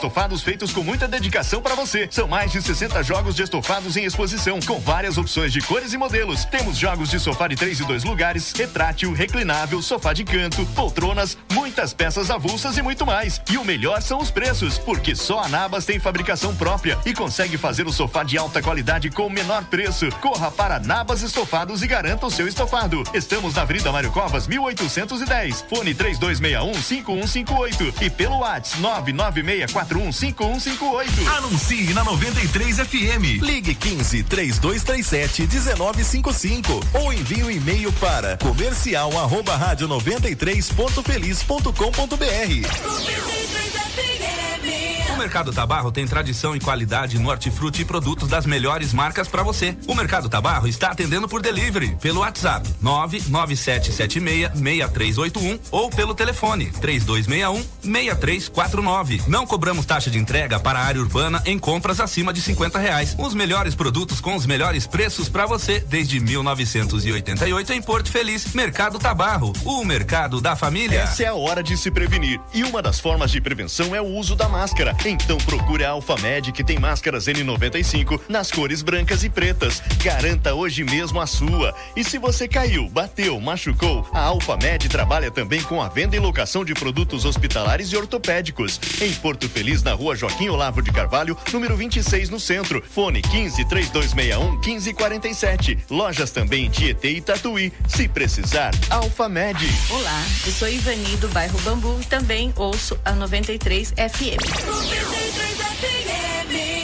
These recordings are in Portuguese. Estofados feitos com muita dedicação para você. São mais de 60 jogos de estofados em exposição, com várias opções de cores e modelos. Temos jogos de sofá de 3 e 2 lugares, retrátil, reclinável, sofá de canto, poltronas, muitas peças avulsas e muito mais. E o melhor são os preços, porque só a Nabas tem fabricação própria e consegue fazer o sofá de alta qualidade com o menor preço. Corra para Nabas Estofados e garanta o seu estofado. Estamos na Avenida Mário Covas, 1810. Fone 3261-5158 e pelo WhatsApp 996415158. Anuncie na 93 FM. Ligue 15-3237-1955 ou envie um e-mail para comercial@radio93.feliz.com.br. O Mercado Tabarro tem tradição e qualidade no hortifruti e produtos das melhores marcas para você. O Mercado Tabarro está atendendo por delivery pelo WhatsApp 99776-6381 ou pelo telefone 3261-6349. Não cobramos taxa de entrega para a área urbana em compras acima de R$50. Os melhores produtos com os melhores preços para você desde 1988 em Porto Feliz. Mercado Tabarro, o mercado da família. Essa é a hora de se prevenir e uma das formas de prevenção é o uso da máscara. Então procure a AlfaMed, que tem máscaras N95 nas cores brancas e pretas. Garanta hoje mesmo a sua. E se você caiu, bateu, machucou, a AlfaMed trabalha também com a venda e locação de produtos hospitalares e ortopédicos. Em Porto Feliz, na rua Joaquim Olavo de Carvalho, número 26 no centro. Fone 15-3261-1547. Lojas também em Tietê e Tatuí. Se precisar, AlfaMed. Olá, eu sou Ivani do bairro Bambu e também ouço a 93 FM.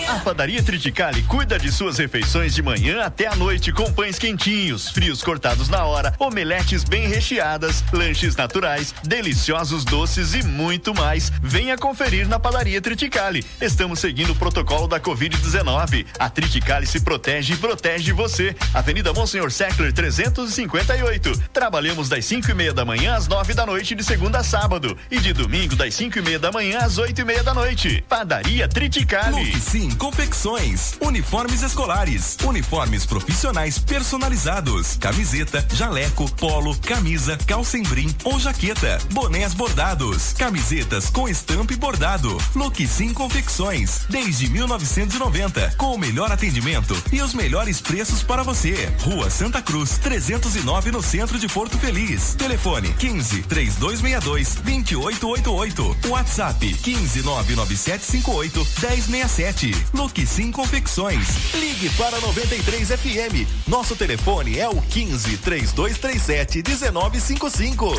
A Padaria Triticale cuida de suas refeições de manhã até à noite com pães quentinhos, frios cortados na hora, omeletes bem recheadas, lanches naturais, deliciosos doces e muito mais. Venha conferir na Padaria Triticale. Estamos seguindo o protocolo da Covid-19. A Triticale se protege e protege você. Avenida Monsenhor Seckler, 358. Trabalhamos das 5h30 da manhã às 9 da noite de segunda a sábado e de domingo das 5h30 da manhã às 8h30 da noite. Padaria Triticale. Luquezin Confecções, uniformes escolares, uniformes profissionais personalizados, camiseta, jaleco, polo, camisa, calcembrim ou jaqueta, bonés bordados, camisetas com estampa e bordado. Luquezin Confecções, desde 1990, com o melhor atendimento e os melhores preços para você. Rua Santa Cruz, 309, no centro de Porto Feliz. Telefone 15-3262-2888. WhatsApp 1599758-1067. Luquezin Confecções. Ligue para 93 FM. Nosso telefone é o 15-3237-1955.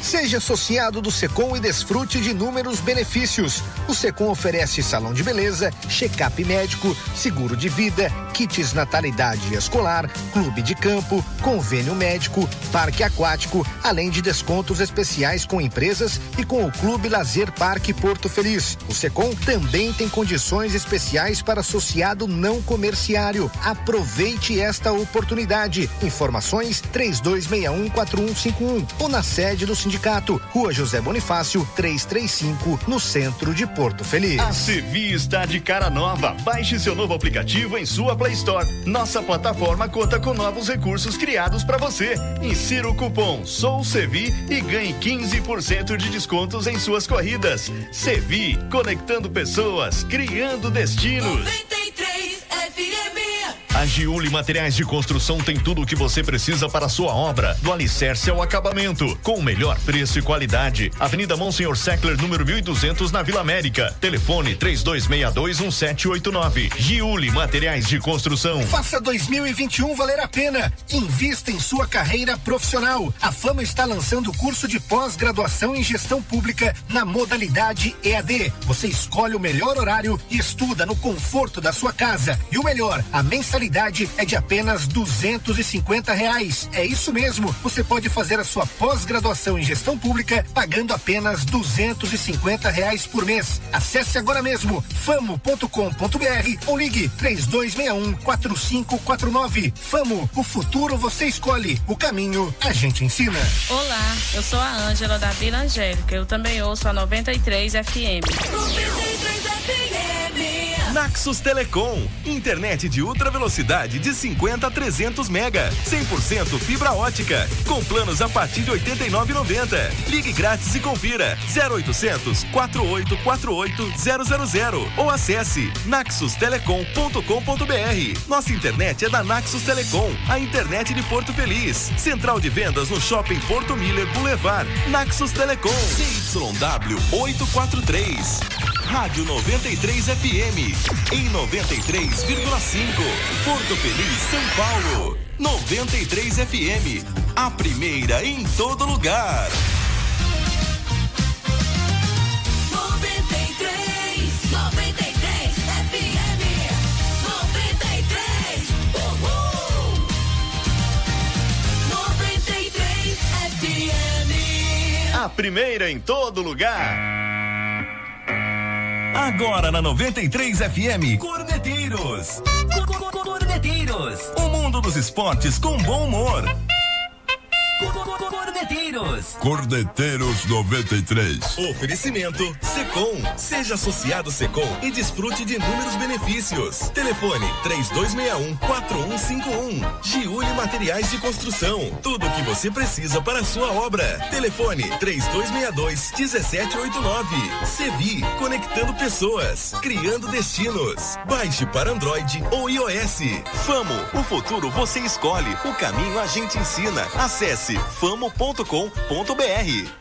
Seja associado do Secom e desfrute de inúmeros benefícios. O Secom oferece salão de beleza, check-up médico, seguro de vida, kits natalidade escolar, clube de campo, convênio médico, parque aquático, além de descontos especiais com empresas e com o Clube Lazer Parque Porto Feliz. O Secom também tem condições especiais para associado não comerciário. Aproveite esta oportunidade. Informações 3261-4151 ou na sede do Sindicato, Rua José Bonifácio, 335, no centro de Porto Feliz. A Sevi está de cara nova. Baixe seu novo aplicativo em sua Play Store. Nossa plataforma conta com novos recursos criados para você. Insira o cupom Sou Sevi e ganhe 15% de descontos em suas corridas. Sevi, conectando pessoas, criando destinos. 93 FM. A Giuli Materiais de Construção tem tudo o que você precisa para a sua obra, do alicerce ao acabamento, com o melhor preço e qualidade. Avenida Monsenhor Seckler, número 1200, na Vila América. Telefone 3262-1789. Giuli Materiais de Construção. Faça 2021 valer a pena. Invista em sua carreira profissional. A Famo está lançando o curso de pós-graduação em gestão pública na modalidade EAD. Você escolhe o melhor horário e estuda no conforto da sua casa. E o melhor, a mensalidade é de apenas R$250. É isso mesmo, você pode fazer a sua pós-graduação em gestão pública pagando apenas R$250 por mês. Acesse agora mesmo famo.com.br ou ligue 3261-4549. Famo, o futuro você escolhe, o caminho a gente ensina. Olá, eu sou a Ângela da Vila Angélica, eu também ouço a 93 FM. 93 FM. Naxos Telecom, internet de ultra velocidade de 50 a 300 mega, 100% fibra ótica, com planos a partir de R$ 89,90. Ligue grátis e confira 0800 4848 000 ou acesse naxostelecom.com.br. Nossa internet é da Naxos Telecom, a internet de Porto Feliz. Central de vendas no Shopping Porto Miller Boulevard. Naxos Telecom, CYW 843. Rádio 93 FM, em 93,5. Porto Feliz, São Paulo. 93 FM, a primeira em todo lugar. 93 FM, 93, uhul! 93 FM, a primeira em todo lugar. Agora na 93 FM, Corneteiros. Corneteiros. O mundo dos esportes com bom humor. Corneteiros. Corneteiros 93. Oferecimento Secom. Seja associado Secom e desfrute de inúmeros benefícios. Telefone 3261-4151. Giuli Materiais de Construção. Tudo o que você precisa para a sua obra. Telefone 3262-1789. Sevi. Conectando pessoas. Criando destinos. Baixe para Android ou iOS. Famo. O futuro você escolhe. O caminho a gente ensina. Acesse famo.com.br.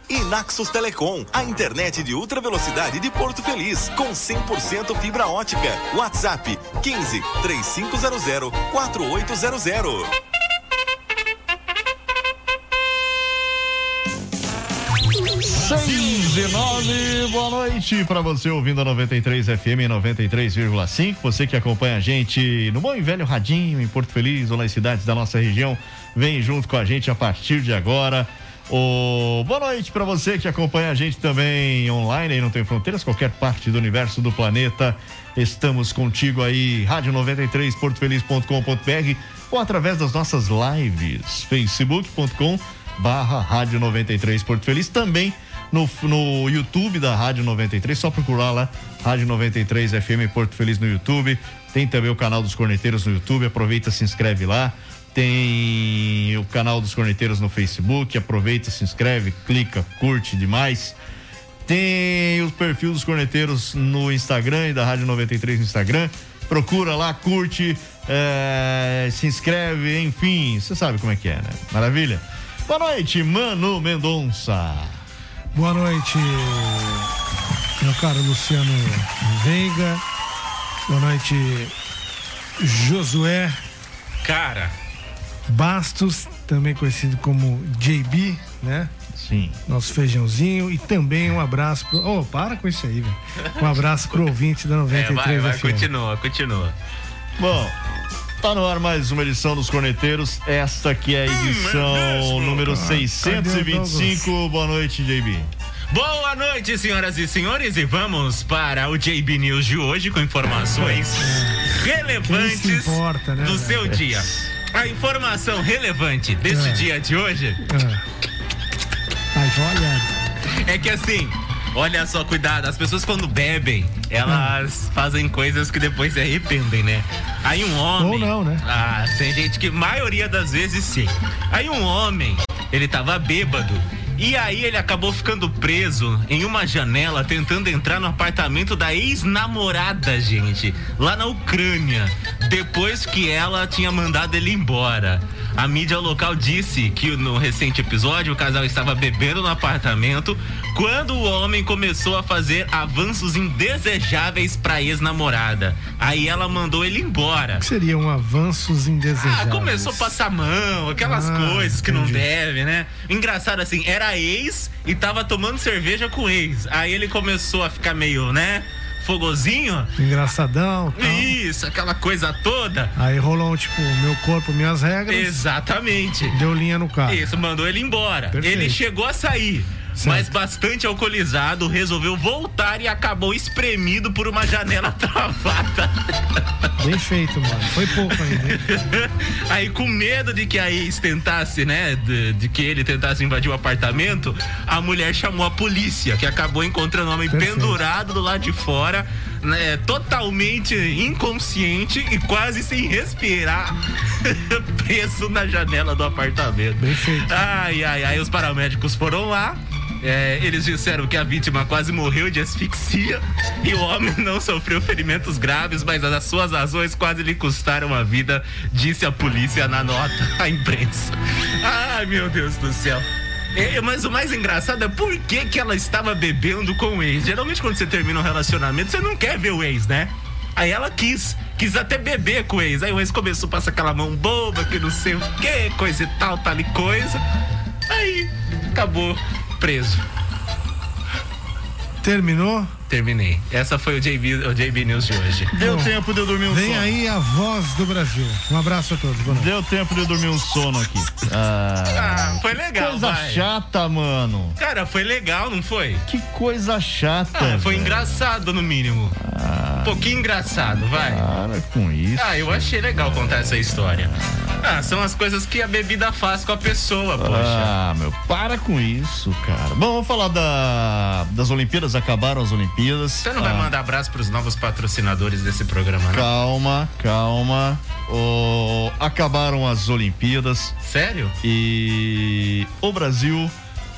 E Naxos Telecom, a internet de ultra velocidade de Porto Feliz, com 100% fibra ótica. WhatsApp 15 3500 4800. Seis e nove, boa noite para você ouvindo a 93 FM 93,5. Você que acompanha a gente no bom e velho radinho em Porto Feliz ou nas cidades da nossa região, vem junto com a gente a partir de agora. Boa noite para você que acompanha a gente também online, aí não tem fronteiras, qualquer parte do universo do planeta, estamos contigo aí, rádio 93 portofeliz.com.br ou através das nossas lives, facebook.com/ rádio 93 Porto Feliz, também no YouTube da Rádio 93, só procurar lá, Rádio 93 FM Porto Feliz no YouTube, tem também o canal dos Corneteiros no YouTube, aproveita, se inscreve lá. Tem o canal dos Corneteiros no Facebook, aproveita, se inscreve, clica, curte demais. Tem o perfil dos Corneteiros no Instagram e da Rádio 93 no Instagram. Procura lá, curte, se inscreve, enfim, você sabe como é que é, né? Maravilha. Boa noite, Mano Mendonça. Boa noite, meu caro Luciano Veiga. Boa noite, Josué. Cara. Bastos, também conhecido como JB, né? Sim. Nosso feijãozinho. E também um abraço pro... Oh, para com isso aí, velho. Um abraço pro ouvinte da 93 FM. Continua. Bom, tá no ar mais uma edição dos Corneteiros. Esta que é a edição número 625. Boa noite, JB. Boa noite, senhoras e senhores, e vamos para o JB News de hoje com informações relevantes que se importa, né, do seu dia. A informação relevante deste dia de hoje é que assim, olha só, cuidado, as pessoas quando bebem, elas fazem coisas que depois se arrependem, né? Aí um homem... Ou não, né? Ah, tem gente que, maioria das vezes, sim. Aí um homem, ele tava bêbado, e aí ele acabou ficando preso em uma janela, tentando entrar no apartamento da ex-namorada, gente, lá na Ucrânia, depois que ela tinha mandado ele embora. A mídia local disse que no recente episódio o casal estava bebendo no apartamento quando o homem começou a fazer avanços indesejáveis para a ex-namorada. Aí ela mandou ele embora. O que seriam avanços indesejáveis? Ah, começou a passar a mão, aquelas coisas que não deve, né? Engraçado assim, era ex e tava tomando cerveja com ex. Aí ele começou a ficar meio, né? Fogozinho. Engraçadão. Tal. Isso, aquela coisa toda. Aí rolou, tipo, meu corpo, minhas regras. Exatamente. Deu linha no carro. Isso, mandou ele embora. Perfeito. Ele chegou a sair. certo, mas bastante alcoolizado, resolveu voltar e acabou espremido por uma janela travada. Bem feito, mano. Foi pouco ainda. Aí, com medo de que a ex tentasse, né, de que ele tentasse invadir o apartamento, a mulher chamou a polícia, que acabou encontrando o homem pendurado do lado de fora, né, totalmente inconsciente e quase sem respirar, preso na janela do apartamento. Perfeito. Ai, ai, ai, os paramédicos foram lá, eles disseram que a vítima quase morreu de asfixia e o homem não sofreu ferimentos graves, mas as suas ações quase lhe custaram a vida, disse a polícia na nota à imprensa. Ai, meu Deus do céu. Mas o mais engraçado é por que que ela estava bebendo com o ex. Geralmente quando você termina um relacionamento, você não quer ver o ex, né? Aí ela quis até beber com o ex. Aí o ex começou a passar aquela mão boba, que não sei o que, coisa e tal, tal e coisa. Aí acabou preso. Terminou? Terminei. Essa foi o JB News de hoje. Deu tempo de eu dormir um sono. Vem aí a voz do Brasil. Um abraço a todos. Boa noite. Deu tempo de eu dormir um sono aqui. Ah, foi legal. Coisa chata, mano. Cara, foi legal, não foi? Que coisa chata. Ah, foi engraçado, no mínimo. Um pouquinho engraçado, vai. Para com isso. Ah, eu achei legal contar essa história. Ah, são as coisas que a bebida faz com a pessoa, poxa. Ah, meu, para com isso, cara. Bom, vamos falar das Olimpíadas. Acabaram as Olimpíadas. Você não vai mandar abraço pros novos patrocinadores desse programa, né? Calma, calma. Acabaram as Olimpíadas. Sério? E o Brasil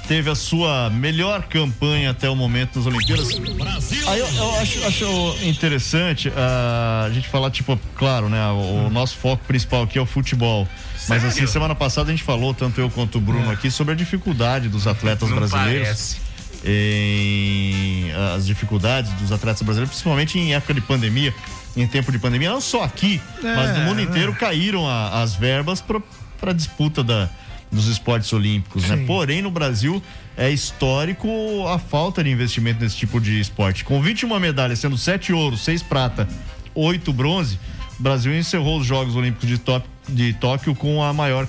teve a sua melhor campanha até o momento nas Olimpíadas. Brasil! Aí eu acho interessante a gente falar, tipo, claro, né? O nosso foco principal aqui é o futebol. Sério? Mas assim, semana passada a gente falou, tanto eu quanto o Bruno aqui, sobre a dificuldade dos atletas brasileiros. Parece. As dificuldades dos atletas brasileiros, principalmente em época de pandemia, em tempo de pandemia, não só aqui, mas no mundo inteiro caíram as verbas para a disputa dos esportes olímpicos, né? Porém, no Brasil é histórico a falta de investimento nesse tipo de esporte. Com 21 medalhas, sendo 7 ouro, 6 prata, 8 bronze, o Brasil encerrou os Jogos Olímpicos de Tóquio com a melhor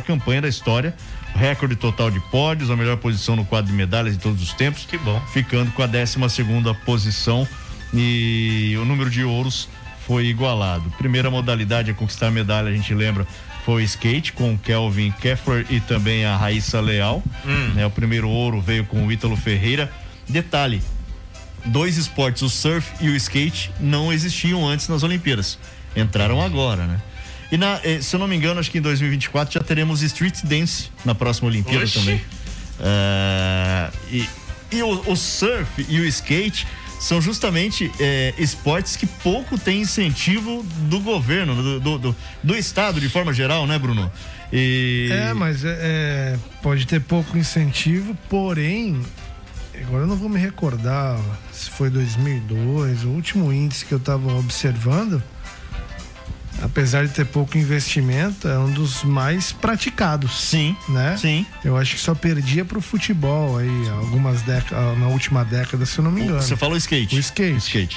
campanha da história. Recorde total de pódios, a melhor posição no quadro de medalhas de todos os tempos. Que bom. Ficando com a 12ª posição, e o número de ouros foi igualado. Primeira modalidade a conquistar a medalha, a gente lembra, foi o skate, com o Kelvin Kefler e também a Raíssa Leal. O primeiro ouro veio com o Ítalo Ferreira. Detalhe, 2 esportes, o surf e o skate, não existiam antes nas Olimpíadas. Entraram agora, né? E se eu não me engano, acho que em 2024 já teremos street dance na próxima Olimpíada. Oxi. Também. O surf e o skate são justamente esportes que pouco tem incentivo do governo, do estado de forma geral, né, Bruno? Mas pode ter pouco incentivo, porém, agora eu não vou me recordar se foi 2002, o último índice que eu estava observando. Apesar de ter pouco investimento, é um dos mais praticados. Sim, né? Sim. Eu acho que só perdia pro futebol aí, na última década, se eu não me engano. Você fala o skate. O skate.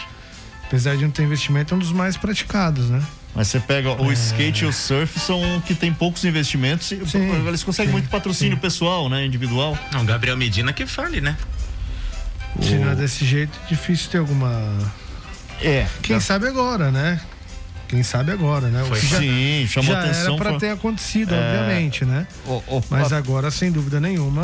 Apesar de não ter investimento, é um dos mais praticados, né? Mas você pega o skate e o surf, são que tem poucos investimentos, e eles conseguem muito patrocínio pessoal, né? Individual. Não, Gabriel Medina que fale, né? Se não é desse jeito, difícil ter alguma... Quem sabe agora, né? Foi. Sim, chamou atenção. Já era pra ter acontecido, obviamente, né? Mas agora, sem dúvida nenhuma,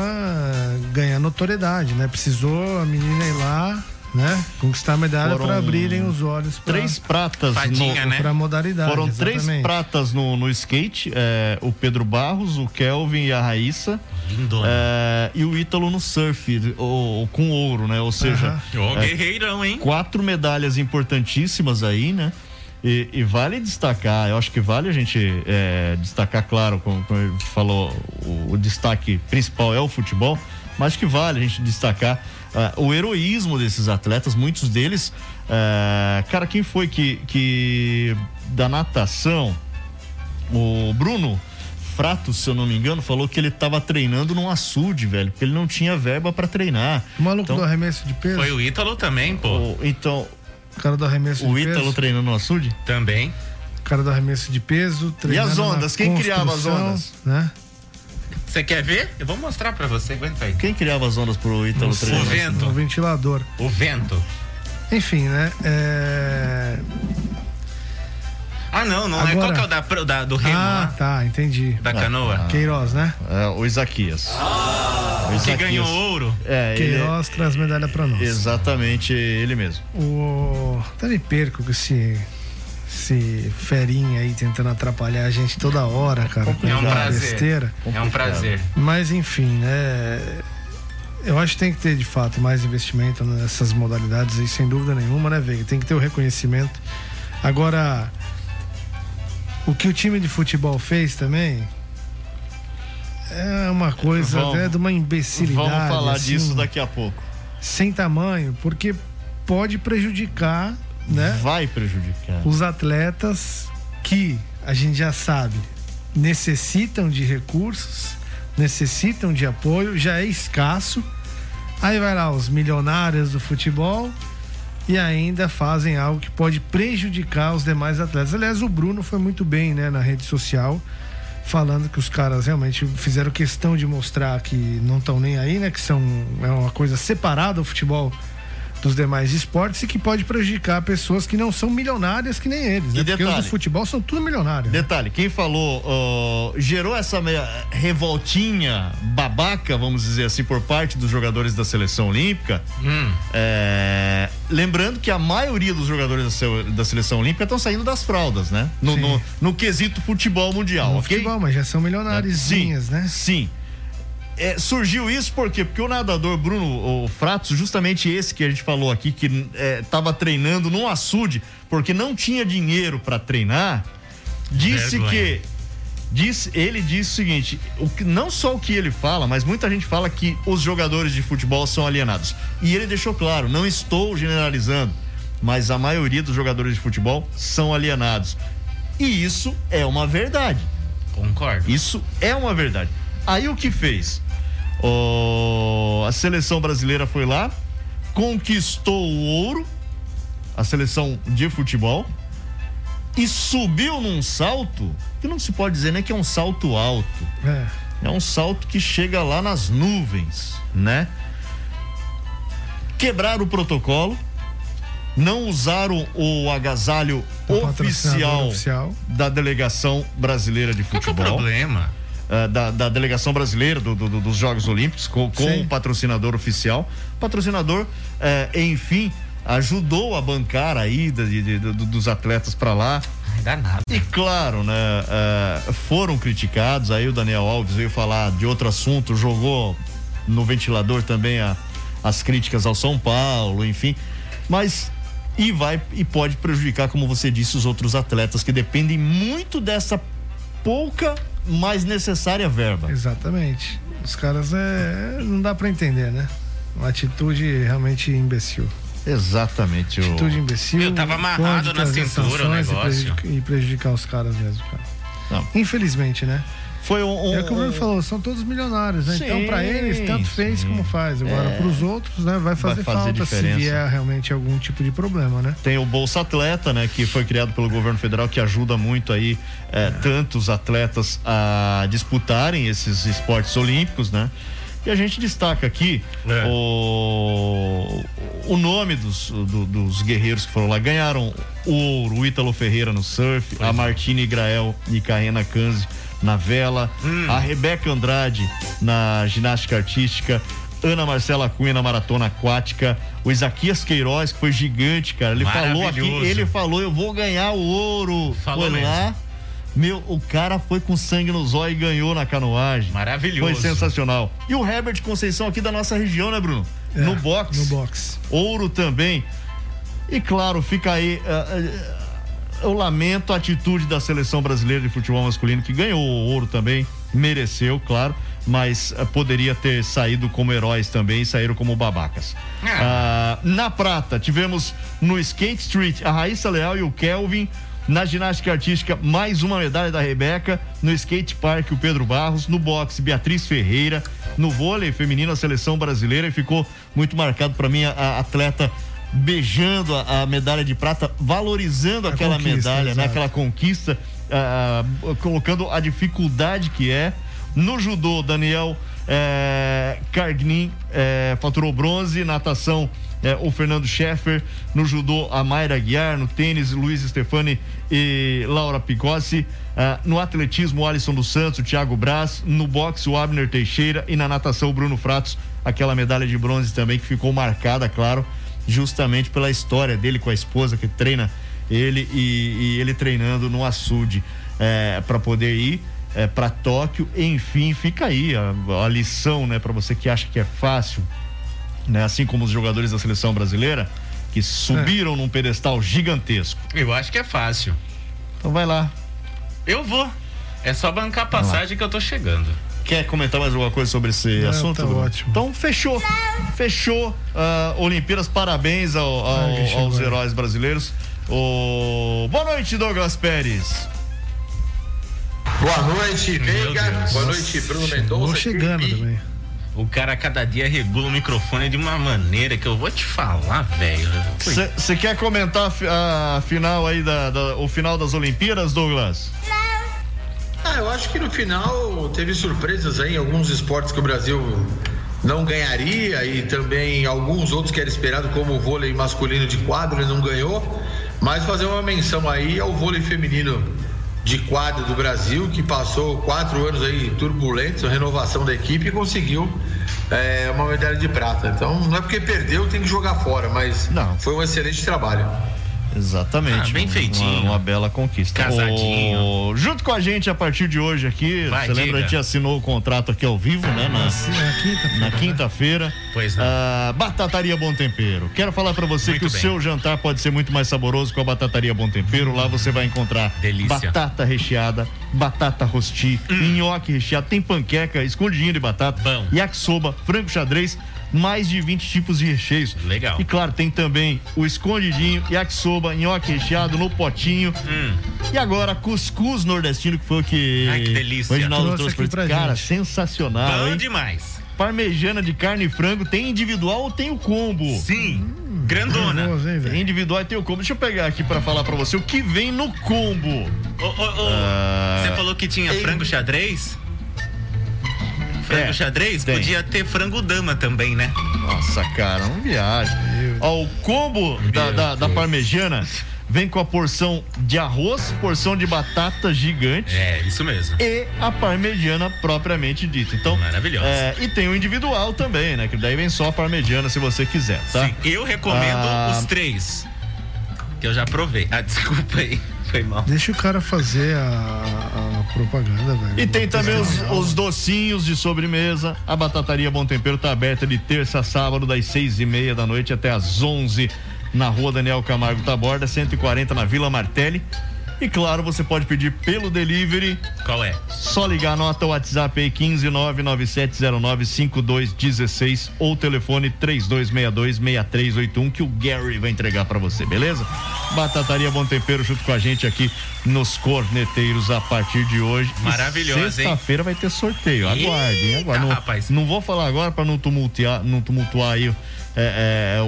ganha notoriedade, né? Precisou a menina ir lá, né? Conquistar a medalha para abrirem os olhos. 3 pratas pra modalidade. Foram 3 pratas no skate, o Pedro Barros, o Kelvin e a Raíssa. Lindo, e o Ítalo no surf, com ouro, né? Ou seja, guerreirão, hein? 4 medalhas importantíssimas aí, né? E vale destacar, eu acho que vale a gente destacar, claro, como ele falou, o destaque principal é o futebol, mas que vale a gente destacar o heroísmo desses atletas, muitos deles. Cara, quem foi que da natação, o Bruno Fratus, se eu não me engano, falou que ele tava treinando num açude, velho, porque ele não tinha verba pra treinar. O maluco do arremesso de peso? Foi o Ítalo também, pô. O cara do arremesso de peso. O Ítalo treinando no açude? Também. O cara do arremesso de peso. E as ondas? Quem criava as ondas? Né? Você quer ver? Eu vou mostrar pra você, aguenta aí. Quem criava as ondas pro Ítalo 3? O vento. O ventilador. O vento. Enfim, né? Ah, não, não. Agora... é. Qual que é o do remo lá? Ah, tá, entendi. Da canoa? Queiroz, né? É, o Isaquias. Ah, o Isaquias. Que ganhou ouro. É, Queiroz ele... traz medalha pra nós. Exatamente, ele mesmo. O... Até me perco com esse ferinha aí tentando atrapalhar a gente toda hora, cara. É um prazer. Besteira. É um prazer. Mas, enfim, né? Eu acho que tem que ter, de fato, mais investimento nessas modalidades aí, sem dúvida nenhuma, né, Veiga? Tem que ter o reconhecimento. Agora... o que o time de futebol fez também é uma coisa até de uma imbecilidade. Vamos falar assim, disso daqui a pouco. Sem tamanho, porque pode prejudicar, né? Vai prejudicar. Os atletas que, a gente já sabe, necessitam de recursos, necessitam de apoio, já é escasso. Aí vai lá os milionários do futebol... e ainda fazem algo que pode prejudicar os demais atletas. Aliás, o Bruno foi muito bem, né, na rede social, falando que os caras realmente fizeram questão de mostrar que não estão nem aí, né, que é uma coisa separada o futebol dos demais esportes e que pode prejudicar pessoas que não são milionárias que nem eles, né? E detalhe, porque os do futebol são tudo milionários. Detalhe, né? Quem falou, gerou essa revoltinha babaca, vamos dizer assim, por parte dos jogadores da seleção olímpica, lembrando que a maioria dos jogadores da seleção olímpica estão saindo das fraldas, né? No quesito futebol mundial. No futebol, mas já são milionáriazinhas, né? Sim. Surgiu isso por quê? Porque o nadador Bruno Fratus, justamente esse que a gente falou aqui, que estava treinando num açude porque não tinha dinheiro para treinar, disse o seguinte, não só o que ele fala, mas muita gente fala que os jogadores de futebol são alienados. E ele deixou claro, não estou generalizando, mas a maioria dos jogadores de futebol são alienados. E isso é uma verdade. Concordo. Isso é uma verdade. Aí o que fez? A seleção brasileira foi lá, conquistou o ouro, a seleção de futebol, e subiu num salto que não se pode dizer nem que é um salto alto. É um salto que chega lá nas nuvens, né? Quebraram o protocolo, não usaram o agasalho oficial da delegação brasileira de futebol. Qual que é o problema? Da delegação brasileira dos Jogos Olímpicos com o patrocinador oficial. O patrocinador, enfim, ajudou a bancar a ida dos atletas para lá. Danado. E claro, né, foram criticados. Aí o Daniel Alves veio falar de outro assunto, jogou no ventilador também as críticas ao São Paulo, enfim. Mas e pode prejudicar, como você disse, os outros atletas que dependem muito dessa pouca mais necessária verba. Exatamente. Os caras não dá pra entender, né? Uma atitude realmente imbecil. Exatamente. Atitude imbecil. Eu tava amarrado na cintura o negócio. E prejudicar os caras mesmo, cara. Não. Infelizmente, né? Foi é o que o Bruno falou, são todos milionários, né? Sim, então pra eles, tanto fez como faz. Agora pros outros, né? Vai fazer falta diferença. Se vier realmente algum tipo de problema, né? Tem o Bolsa Atleta, né? Que foi criado pelo governo federal, que ajuda muito aí tantos atletas a disputarem esses esportes olímpicos, né? E a gente destaca aqui o nome dos guerreiros que foram lá. Ganharam o ouro, o Ítalo Ferreira no surf, a Martina Igrael e Karena Kanzi na vela, a Rebeca Andrade na ginástica artística, Ana Marcela Cunha na maratona aquática, o Isaquias Queiroz, que foi gigante, cara, ele falou aqui, eu vou ganhar o ouro, falou foi lá, mesmo. O cara foi com sangue nos olhos e ganhou na canoagem, maravilhoso, foi sensacional. E o Herbert Conceição aqui da nossa região, né, Bruno? No boxe, ouro também. E claro, fica aí... eu lamento a atitude da seleção brasileira de futebol masculino, que ganhou o ouro também, mereceu, claro, mas poderia ter saído como heróis também, e saíram como babacas. Na prata, tivemos no skate street a Raíssa Leal e o Kelvin, na ginástica artística, mais uma medalha da Rebeca, no skate park o Pedro Barros, no boxe Beatriz Ferreira, no vôlei feminino a seleção brasileira, e ficou muito marcado para mim a atleta beijando a medalha de prata, valorizando aquela medalha, né? Aquela conquista, colocando a dificuldade que é. No judô, Daniel Cargnin faturou bronze. Natação, o Fernando Scheffer. No judô, a Mayra Aguiar. No tênis, Luiz Stefani e Laura Picossi. No atletismo, o Alisson dos Santos, o Thiago Braz. No boxe, o Abner Teixeira. E na natação, o Bruno Fratus, aquela medalha de bronze também que ficou marcada, claro, justamente pela história dele com a esposa, que treina ele e ele treinando no açude para poder ir para Tóquio. Enfim, fica aí a lição, né, para você que acha que é fácil, né, assim como os jogadores da seleção brasileira que subiram num pedestal gigantesco. Eu acho que é fácil. Então vai lá. Eu vou. É só bancar a passagem que eu tô chegando. Quer comentar mais alguma coisa sobre esse assunto? Tá ótimo. Então fechou. Fechou. Olimpíadas, parabéns aos heróis brasileiros. Boa noite, Douglas Pérez. Boa noite, Veiga. Boa noite, Bruno Mendonça. Vou chegando também. O cara cada dia regula o microfone de uma maneira que eu vou te falar, velho. Você quer comentar a final aí, o final das Olimpíadas, Douglas? Eu acho que no final teve surpresas aí em alguns esportes que o Brasil não ganharia e também alguns outros que era esperado, como o vôlei masculino de quadro, ele não ganhou. Mas fazer uma menção aí ao vôlei feminino de quadro do Brasil, que passou 4 anos aí turbulentos, a renovação da equipe, e conseguiu uma medalha de prata. Então não é porque perdeu tem que jogar fora, mas não, foi um excelente trabalho. Exatamente. Bem feitinho. Uma bela conquista. Casadinho. Junto com a gente a partir de hoje aqui, você lembra, a gente assinou o contrato aqui ao vivo, né? Na quinta-feira. Pois não. Batataria Bom Tempero. Quero falar pra você muito que o seu jantar pode ser muito mais saboroso com a Batataria Bom Tempero. Lá você vai encontrar batata recheada, batata rosti, nhoque recheado, tem panqueca, escondidinho de batata, yakisoba, frango xadrez, mais de 20 tipos de recheios. Legal. E claro, tem também o escondidinho, yakisoba, nhoque recheado no potinho. E agora, cuscuz nordestino, que foi o que... Ai, que delícia. O Reginaldo trouxe pra cara, gente. Sensacional, bom demais. Parmejana de carne e frango, tem individual ou tem o combo? Sim, grandona. Tem individual e tem o combo. Deixa eu pegar aqui pra falar pra você o que vem no combo. Você falou que tinha frango xadrez? Frango xadrez? Tem. Podia ter frango dama também, né? Nossa, cara, não viaja. Ó, o combo da parmegiana vem com a porção de arroz, porção de batata gigante. É, isso mesmo. E a parmegiana propriamente dita. Então, maravilhosa. E tem o individual também, né? Que daí vem só a parmegiana, se você quiser, tá? Sim, eu recomendo os 3. Que eu já provei. Desculpa aí. Foi mal. Deixa o cara fazer a propaganda, velho. E tem também os docinhos de sobremesa. A Batataria Bom Tempero tá aberta de terça a sábado, das 6:30 da noite até às 11, na rua Daniel Camargo Taborda, 140, na Vila Martelli. E claro, você pode pedir pelo delivery. Qual é? Só ligar, anota o WhatsApp aí, 15997095216, ou telefone 3262-6381, que o Gary vai entregar pra você, beleza? Batataria Bom Tempero junto com a gente aqui nos Corneteiros a partir de hoje. Maravilhosa, hein? Sexta-feira vai ter sorteio, aguardem. Rapaz. Não vou falar agora pra não tumultuar aí o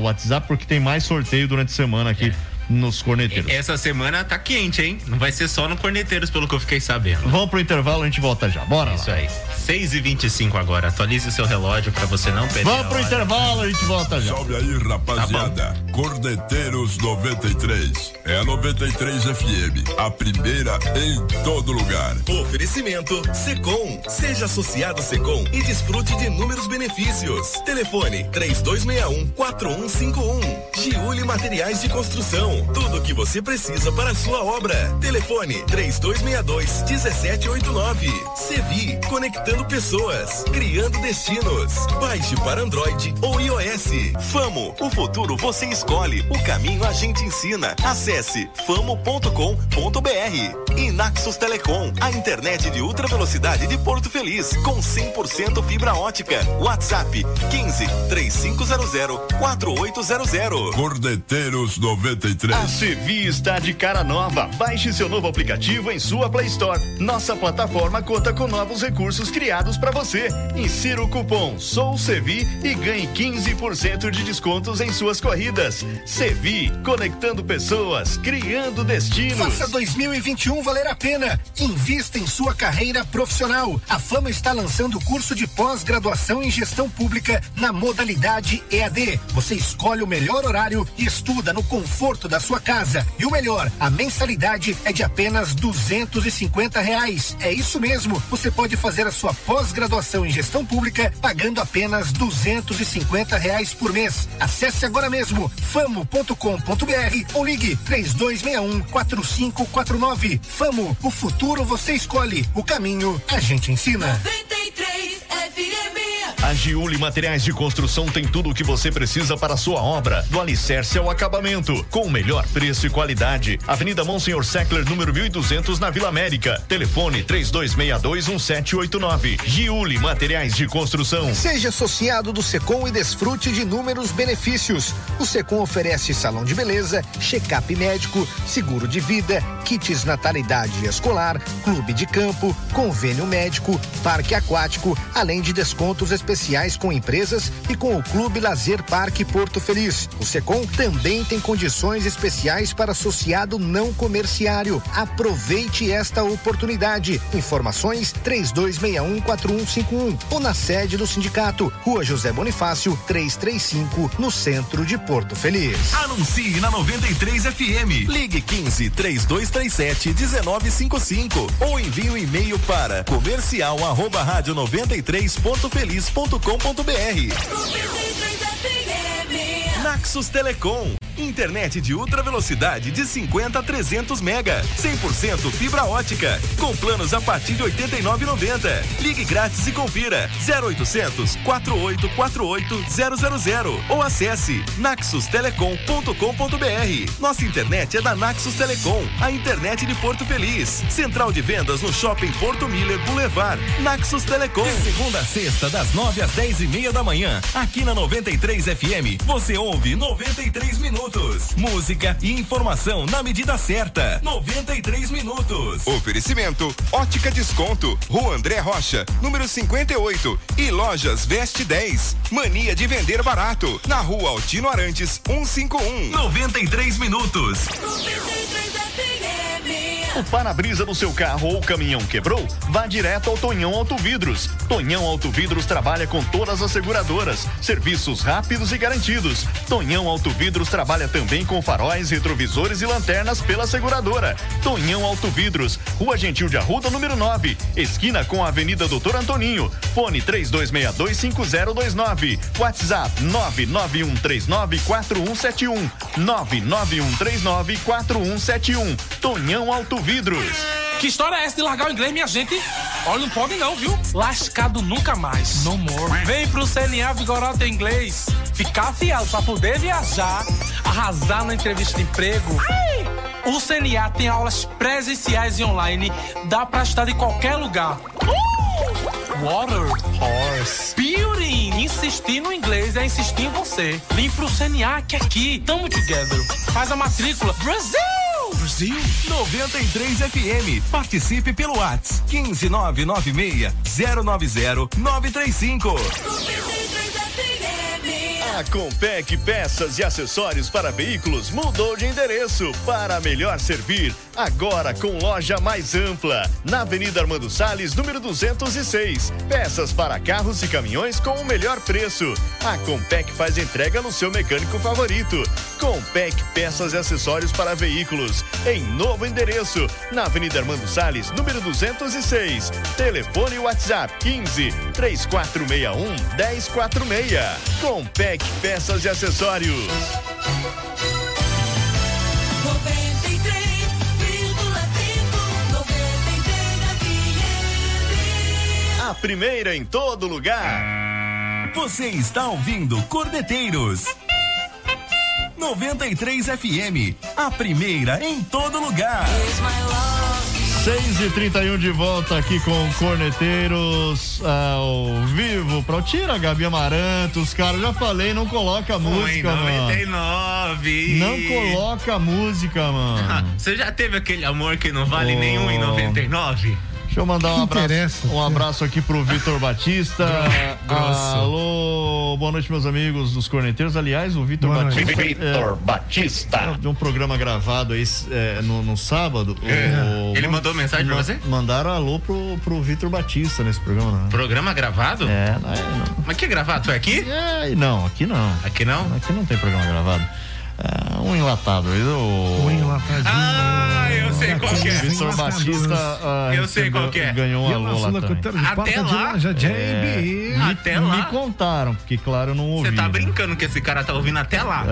WhatsApp, porque tem mais sorteio durante a semana aqui. Nos Corneteiros. Essa semana tá quente, hein? Não vai ser só no Corneteiros, pelo que eu fiquei sabendo. Vamos pro intervalo, a gente volta já. Bora isso lá. Aí. 6:25 agora. Atualize o seu relógio pra você não perder. Vamos pro intervalo, a gente volta já. Salve aí, rapaziada. Tá Corneteiros 93. É a 93 FM. A primeira em todo lugar. Oferecimento Secom. Seja associado Secom e desfrute de inúmeros benefícios. Telefone 3261-4151. Giuli Materiais de Construção. Tudo o que você precisa para a sua obra. Telefone 3262-1789. Sevi, conectando pessoas, criando destinos. Baixe para Android ou iOS. Famo, o futuro você escolhe, o caminho a gente ensina. Acesse famo.com.br. E Naxos Telecom, a internet de ultra velocidade de Porto Feliz, com 100% fibra ótica. WhatsApp 15-3500-4800. Corneteiros 93. A Sevi está de cara nova. Baixe seu novo aplicativo em sua Play Store. Nossa plataforma conta com novos recursos criados para você. Insira o cupom SOUSEVI e ganhe 15% de descontos em suas corridas. obras. Sevi, conectando pessoas, criando destinos. Faça 2021 valer a pena. Invista em sua carreira profissional. A Famo está lançando o curso de pós-graduação em gestão pública na modalidade EAD. Você escolhe o melhor horário e estuda no conforto da sua casa. E o melhor, a mensalidade é de apenas R$250. É isso mesmo, você pode fazer a sua pós-graduação em gestão pública pagando apenas R$250 por mês. Acesse agora mesmo famo.com.br ou ligue 3261-4549. Famo, o futuro você escolhe, o caminho a gente ensina. 93 FM. A Giuli Materiais de Construção tem tudo o que você precisa para a sua obra, do alicerce ao acabamento, com o melhor preço e qualidade. Avenida Monsenhor Seckler, número 1200, na Vila América. Telefone 3262-1789. Giuli Materiais de Construção. Seja associado do Secom e desfrute de inúmeros benefícios. O Secom oferece salão de beleza, check-up médico, seguro de vida, kits natalidade escolar, clube de campo, convênio médico, parque aquático, além de descontos especiais com empresas e com o Clube Lazer Parque Porto Feliz. O Secom também tem condições especiais para associado não comerciário. Aproveite esta oportunidade. Informações 3261-4151 ou na sede do sindicato, Rua José Bonifácio, 335, no centro de Porto Feliz. Anuncie na 93 FM. Ligue 15-3237-1955 ou envie um e-mail para comercial@radio93.feliz.com.br. Naxos Telecom, internet de ultra velocidade de 50 a 300 mega, 100% fibra ótica, com planos a partir de R$89,90. Ligue grátis e confira 0800-4848000 ou acesse naxostelecom.com.br. Nossa internet é da Naxos Telecom, a internet de Porto Feliz. Central de vendas no Shopping Porto Miller Boulevard. Naxos Telecom. De segunda a sexta, das 9 às 10:30 da manhã, aqui na 93 FM, você ouve 93 minutos. Música e informação na medida certa. 93 minutos. Oferecimento Ótica Desconto, Rua André Rocha, número 58, e Lojas Veste 10. Mania de vender barato, na Rua Altino Arantes, 151. 93 minutos. 93 FM. O para-brisa do seu carro ou caminhão quebrou? Vá direto ao Tonhão Autovidros. Tonhão Autovidros trabalha com todas as seguradoras, serviços rápidos e garantidos. Tonhão Autovidros trabalha também com faróis, retrovisores e lanternas pela seguradora. Tonhão Autovidros, Rua Gentil de Arruda, número 9, esquina com a Avenida Doutor Antoninho. Fone 3262-5029. WhatsApp 99139-4171. 99139-4171. Tonhão Autovidros. Vidros. Que história é essa de largar o inglês, minha gente? Olha, não pode não, viu? Lascado nunca mais. No more. Vem pro CNA vigorar o teu inglês. Ficar afiado pra poder viajar. Arrasar na entrevista de emprego. Ai! O CNA tem aulas presenciais e online. Dá pra estar de qualquer lugar. Water, horse, building. Insistir no inglês é insistir em você. Vem pro CNA que aqui. Tamo together. Faz a matrícula. Brasil. 93 FM. Participe pelo WhatsApp 15996-090-935. A Compec Peças e Acessórios para Veículos mudou de endereço para melhor servir. Agora com loja mais ampla, na Avenida Armando Salles, número 206. Peças para carros e caminhões com o melhor preço. A Compec faz entrega no seu mecânico favorito. Compec Peças e Acessórios para Veículos, em novo endereço, na Avenida Armando Salles, número 206. Telefone WhatsApp 15-3461-1046. Compec Peças e Acessórios. 93,5 93 A primeira em todo lugar. Você está ouvindo Corneteiros 93 FM. A primeira em todo lugar. 6h31 de volta aqui com Corneteiros ao vivo. Pro tira, Gabi Amaranto, os caras, já falei, não coloca música, mano. 99. Não coloca música, mano. Você já teve aquele amor que não vale nenhum em 99? Deixa eu mandar um abraço aqui pro Vitor Batista. Alô, boa noite, meus amigos dos Corneteiros. Aliás, o Vitor Batista. Vitor Batista. De um programa gravado aí no sábado. Ele mandou mensagem pra você? Mandaram alô pro Vitor Batista nesse programa. Não. Programa gravado? É, não. Mas que é gravado? É aqui? É, não, aqui não. Aqui não? Aqui não tem programa gravado. Um enlatado. Um enlatadinho. Ah, eu sei qual que é. Vitor Batista. Eu sei qual que é. Ganhou uma lola também. Até lá. Até lá. Me contaram, porque claro, eu não ouvi. Você tá brincando que esse cara tá ouvindo até lá.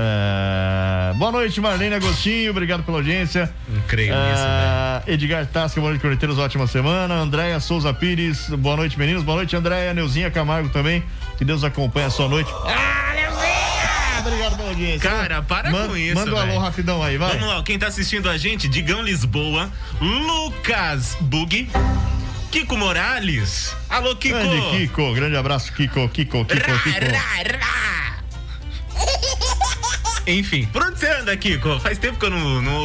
Boa noite, Marlene Agostinho. Obrigado pela audiência. Não creio nisso, né? Edgar Tasca, boa noite, Corneteiros. Ótima semana. Andréia Souza Pires. Boa noite, meninos. Boa noite, Andréia. Neuzinha Camargo também. Que Deus acompanhe a sua noite. Obrigado pela audiência. Cara, para com isso. Manda um alô rapidão aí, vai. Vamos lá, quem tá assistindo a gente, Digão Lisboa, Lucas Bug, Kiko Morales. Alô, Kiko. Grande Kiko, grande abraço, Kiko. Enfim, por onde você anda, Kiko? Faz tempo que eu não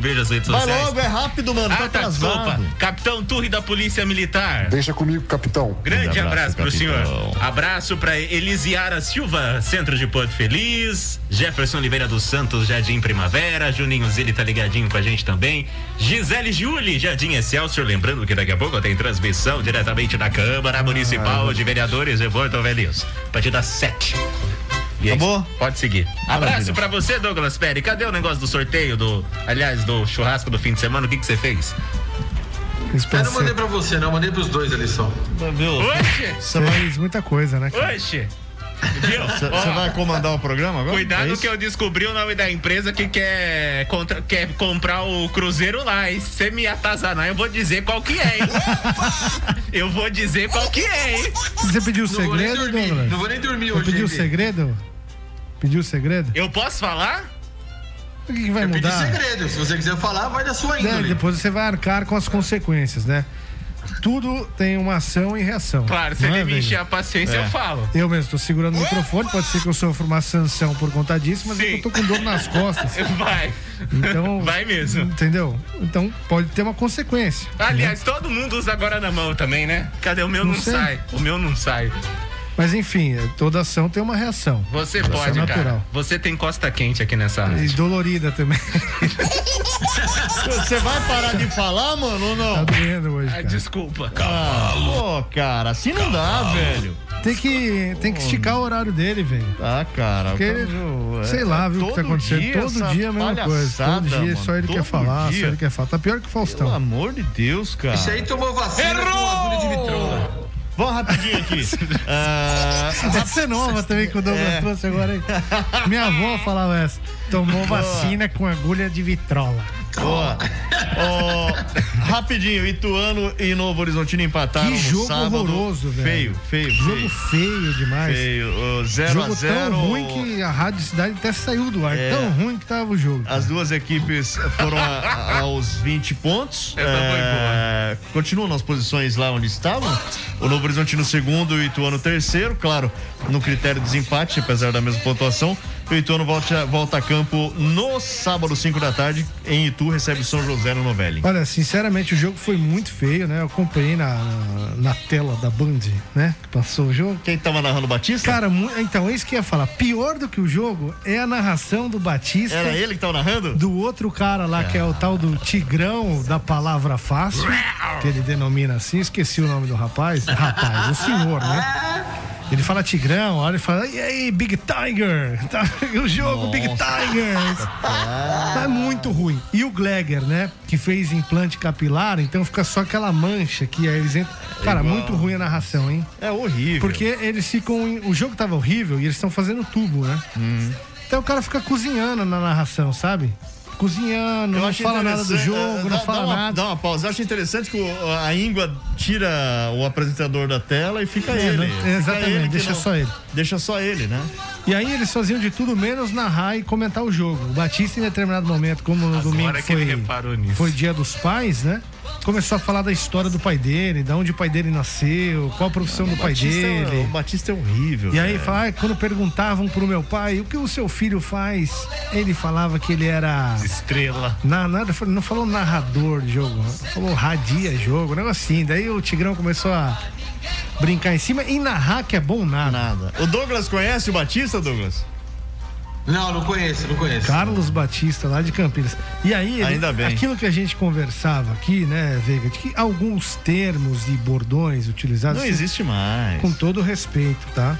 vejo as redes sociais. Vai logo, é rápido, mano. Ah, tá, desculpa. Capitão Turri da Polícia Militar. Deixa comigo, capitão. Grande abraço pro senhor. Abraço pra Elisiara Silva, Centro de Porto Feliz. Jefferson Oliveira dos Santos, Jardim Primavera. Juninho Zilli tá ligadinho com a gente também. Gisele Júli, Jardim Excelsior. Lembrando que daqui a pouco tem transmissão diretamente da Câmara Municipal de Vereadores de Porto Velhos. A partir das 7. Acabou? Pode seguir. Maravilha. Abraço pra você, Douglas Pérez. Cadê o negócio do sorteio, do churrasco do fim de semana? O que você fez? Eu não mandei pra você, não. Mandei pros dois a lição. Oxe! Você fez muita coisa, né? Oxe! Você vai comandar o programa agora? Cuidado que eu descobri o nome da empresa que quer comprar o Cruzeiro lá, hein? Se você me atazanar, eu vou dizer qual que é, hein? Eu vou dizer qual que é, hein? Você pediu o segredo, Douglas? Não vou nem dormir hoje. Você pediu o segredo? Eu posso falar? O que vai mudar? Eu pedi segredo. Se você quiser falar, vai da sua índole. Depois você vai arcar com as consequências, né? Tudo tem uma ação e reação. Claro, se ele me encher a paciência, eu falo. Eu mesmo tô segurando o microfone, pode ser que eu sofra uma sanção por conta disso, mas eu tô com dor nas costas. Vai. Então, vai mesmo. Entendeu? Então pode ter uma consequência. Aliás, todo mundo usa agora na mão também, né? Cadê? O meu não sai. O meu não sai. Mas enfim, toda ação tem uma reação. Você pode, cara. Você tem costa quente aqui nessa área. E dolorida também. Você vai parar de falar, mano, ou não? Tá doendo hoje, cara. Desculpa. Calma. Cara, assim não dá, velho. Tem que esticar o horário dele, velho. Ah, cara. Porque, sei lá, viu o que tá acontecendo. Todo dia a mesma coisa. Todo dia, mano, só ele quer falar, só ele quer falar. Tá pior que o Faustão. Pelo amor de Deus, cara. Isso aí tomou vacina com agulha de vitrola. Vamos rapidinho aqui. Essa é nova também que o Douglas trouxe agora aí. Minha avó falava essa. Tomou vacina com agulha de vitrola. Boa. Rapidinho, Ituano e Novo Horizontino empataram no sábado. Que jogo horroroso, velho. Feio. Jogo feio demais. Feio. 0-0. Tão ruim que a Rádio Cidade até saiu do ar. Tão ruim que tava o jogo. Cara. As duas equipes foram aos 20 pontos. Essa foi boa. Continuam nas posições lá onde estavam. O Novo Horizontino segundo e o Ituano terceiro. Claro, no critério de desempate, apesar da mesma pontuação. O Ituano volta a campo no sábado, 5 da tarde, em Itu, recebe o São José no Novelli. Olha, sinceramente, o jogo foi muito feio, né? Eu acompanhei na tela da Band, né? Que passou o jogo. Quem tava narrando o Batista? Cara, então, é isso que eu ia falar. Pior do que o jogo é a narração do Batista. Era ele que tava narrando? Do outro cara lá, que é o tal do Tigrão da Palavra Fácil, que ele denomina assim, esqueci o nome do rapaz. O senhor, né? Ele fala Tigrão, olha, ele fala, e aí, Big Tiger? O jogo, nossa, Big Tigers. Tá muito ruim. E o Gleger, né? Que fez implante capilar, então fica só aquela mancha que aí eles entram. Cara, muito ruim a narração, hein? É horrível. Porque eles ficam. O jogo tava horrível e eles estão fazendo tubo, né? Então o cara fica cozinhando na narração, sabe? Cozinhando, não fala nada do jogo, não fala nada. Dá uma pausa. Eu acho interessante que a Íngua tira o apresentador da tela e fica ele. Exatamente, deixa só ele. Deixa só ele, né? E aí eles faziam de tudo menos narrar e comentar o jogo. O Batista, em determinado momento, como no domingo foi dia dos pais, né? Começou a falar da história do pai dele, de onde o pai dele nasceu, qual a profissão do pai dele. O Batista é horrível. E aí, fala, quando perguntavam pro meu pai, o que o seu filho faz? Ele falava que ele era... estrela. Não falou narrador de jogo, falou radia jogo, um negócio assim. Daí o Tigrão começou a brincar em cima e narrar que é bom nada. O Douglas conhece o Batista, Douglas? Não conheço. Carlos Batista, lá de Campinas. E aí, ainda bem. Aquilo que a gente conversava aqui, né, Veiga, de que alguns termos e bordões utilizados... não existe mais. Com todo respeito, tá?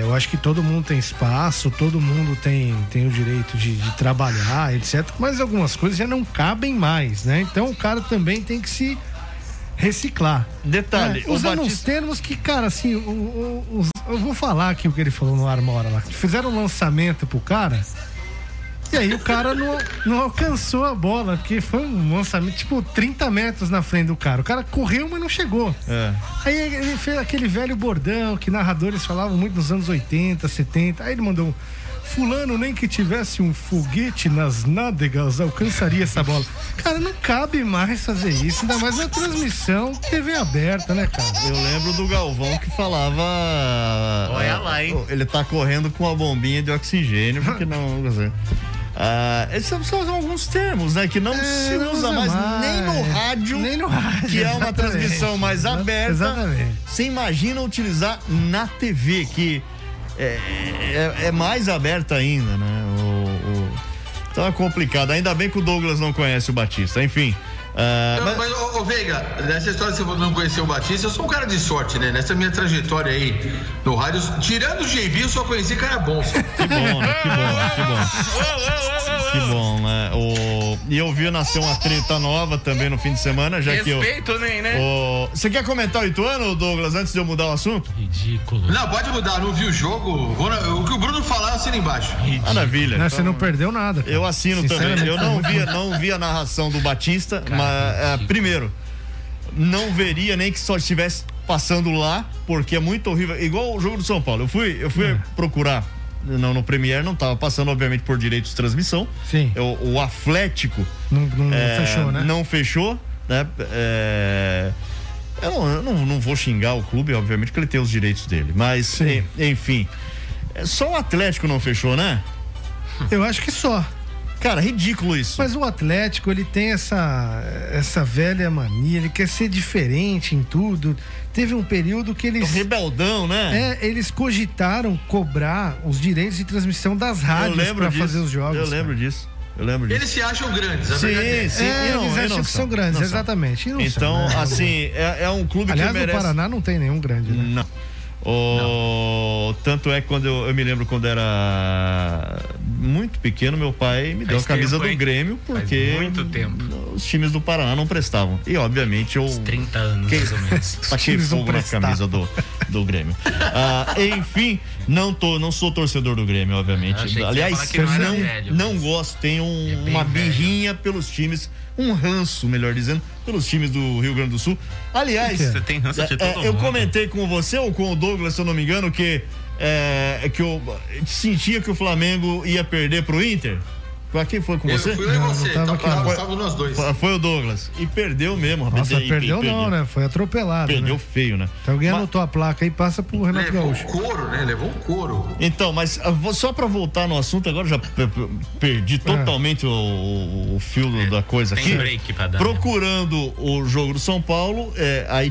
Eu acho que todo mundo tem espaço, todo mundo tem o direito de trabalhar, etc. Mas algumas coisas já não cabem mais, né? Então o cara também tem que se reciclar. Detalhe, usando Batista... uns termos que, cara, assim, eu vou falar aqui o que ele falou no Armora lá. Fizeram um lançamento pro cara e aí o cara não alcançou a bola, porque foi um lançamento tipo 30 metros na frente do cara. O cara correu, mas não chegou. Aí ele fez aquele velho bordão que narradores falavam muito nos anos 80, 70. Aí ele mandou um: fulano, nem que tivesse um foguete nas nádegas, alcançaria essa bola. Cara, não cabe mais fazer isso, ainda mais na transmissão TV aberta, né, cara? Eu lembro do Galvão que falava... olha lá, hein? Ele tá correndo com uma bombinha de oxigênio, porque não... esses são alguns termos, né, que não se usa mais nem no rádio, que é uma transmissão mais aberta. Exatamente. Você imagina utilizar na TV, que... É mais aberta ainda, né? Então é complicado. Ainda bem que o Douglas não conhece o Batista. Enfim. Mas, Veiga, nessa história de você não conhecer o Batista, eu sou um cara de sorte, né? Nessa minha trajetória aí no rádio, tirando o GB, eu só conheci cara bom. Que bom, né? Que bom, né? E eu vi nascer uma treta nova também no fim de semana, já que eu... respeito, né? Você quer comentar o Ituano, Douglas, antes de eu mudar o assunto? Ridículo. Não, pode mudar, não vi o jogo. O que o Bruno falar, eu assino embaixo. Ridículo. Maravilha. Não, então, você não perdeu nada, cara. Eu assino também. Eu não vi a narração do Batista, mas primeiro, não veria nem que só estivesse passando lá, porque é muito horrível. Igual o jogo do São Paulo. Eu fui procurar... no Premier não tava passando, obviamente, por direitos de transmissão. Sim. O Atlético não fechou, né? Não fechou, né? Eu não vou xingar o clube, obviamente, que ele tem os direitos dele, mas enfim, só o Atlético não fechou, né? Eu acho que só. Cara, ridículo isso. Mas o Atlético, ele tem essa velha mania, ele quer ser diferente em tudo. Teve um período que eles... o rebeldão, né? Eles cogitaram cobrar os direitos de transmissão das rádios pra fazer os jogos. Eu lembro disso. Eles se acham grandes, a verdade é. Sim, eles acham que são grandes, exatamente. Então, assim, é um clube que merece... Aliás, o Paraná não tem nenhum grande, né? Não. Tanto é que eu me lembro quando era muito pequeno, meu pai me deu a camisa do Grêmio, porque muito tempo os times do Paraná não prestavam. E obviamente eu... 30 anos mais ou menos. Taquei fogo na camisa do Grêmio. Enfim, não sou torcedor do Grêmio, obviamente. Aliás, não gosto, tenho uma birrinha pelos times, um ranço, melhor dizendo, pelos times do Rio Grande do Sul. Aliás, você tem ranço de todo mundo. Eu comentei com você ou com o Douglas, se eu não me engano, que eu sentia que o Flamengo ia perder pro Inter. Quem foi com você? Fui eu e você. Tava nós dois. Foi o Douglas. E perdeu mesmo, rapaz. Nossa, perdeu, né? Foi atropelado. Perdeu, né? Feio, né? Então alguém anotou a placa e passa pro Renato Gaúcho. Levou couro, né? Então, mas só pra voltar no assunto, agora já perdi totalmente o fio da coisa aqui. Tem break pra dar, procurando o jogo do São Paulo, aí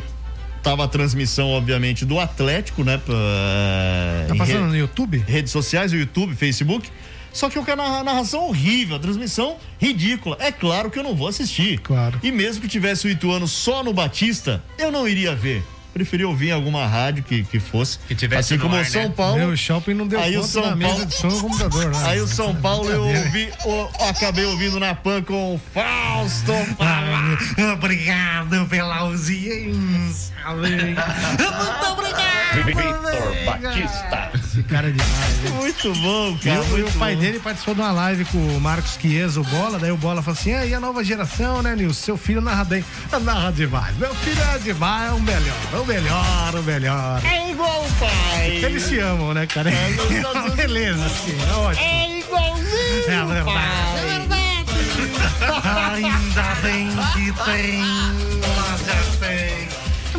tava a transmissão, obviamente, do Atlético, né? Tá passando no YouTube? Redes sociais, YouTube, Facebook. Só que o canal, a narração horrível, a transmissão ridícula. É claro que eu não vou assistir. Claro. E mesmo que tivesse o Ituano só no Batista, eu não iria ver. Preferia ouvir em alguma rádio que fosse. Que tivesse assim como o São Paulo. O shopping não deu conta na mesa de som no computador, né? Aí o São Paulo eu ouvi, acabei ouvindo na PAN com o Fausto. Obrigado pela audiência. Muito obrigado, Vitor Batista. Esse cara é demais. Hein? Muito bom, cara. E o pai dele participou de uma live com o Marcos Chiesa, o Bola. Daí o Bola falou assim: aí a nova geração, né, Nilson? Seu filho narra bem. Narra demais. Meu filho é demais, é o melhor. É o melhor. É igual o pai. Eles se amam, né, cara? É beleza, assim. É ótimo. É igualzinho. É verdade. Pai. É verdade. Ainda bem que tem. Mas já tem.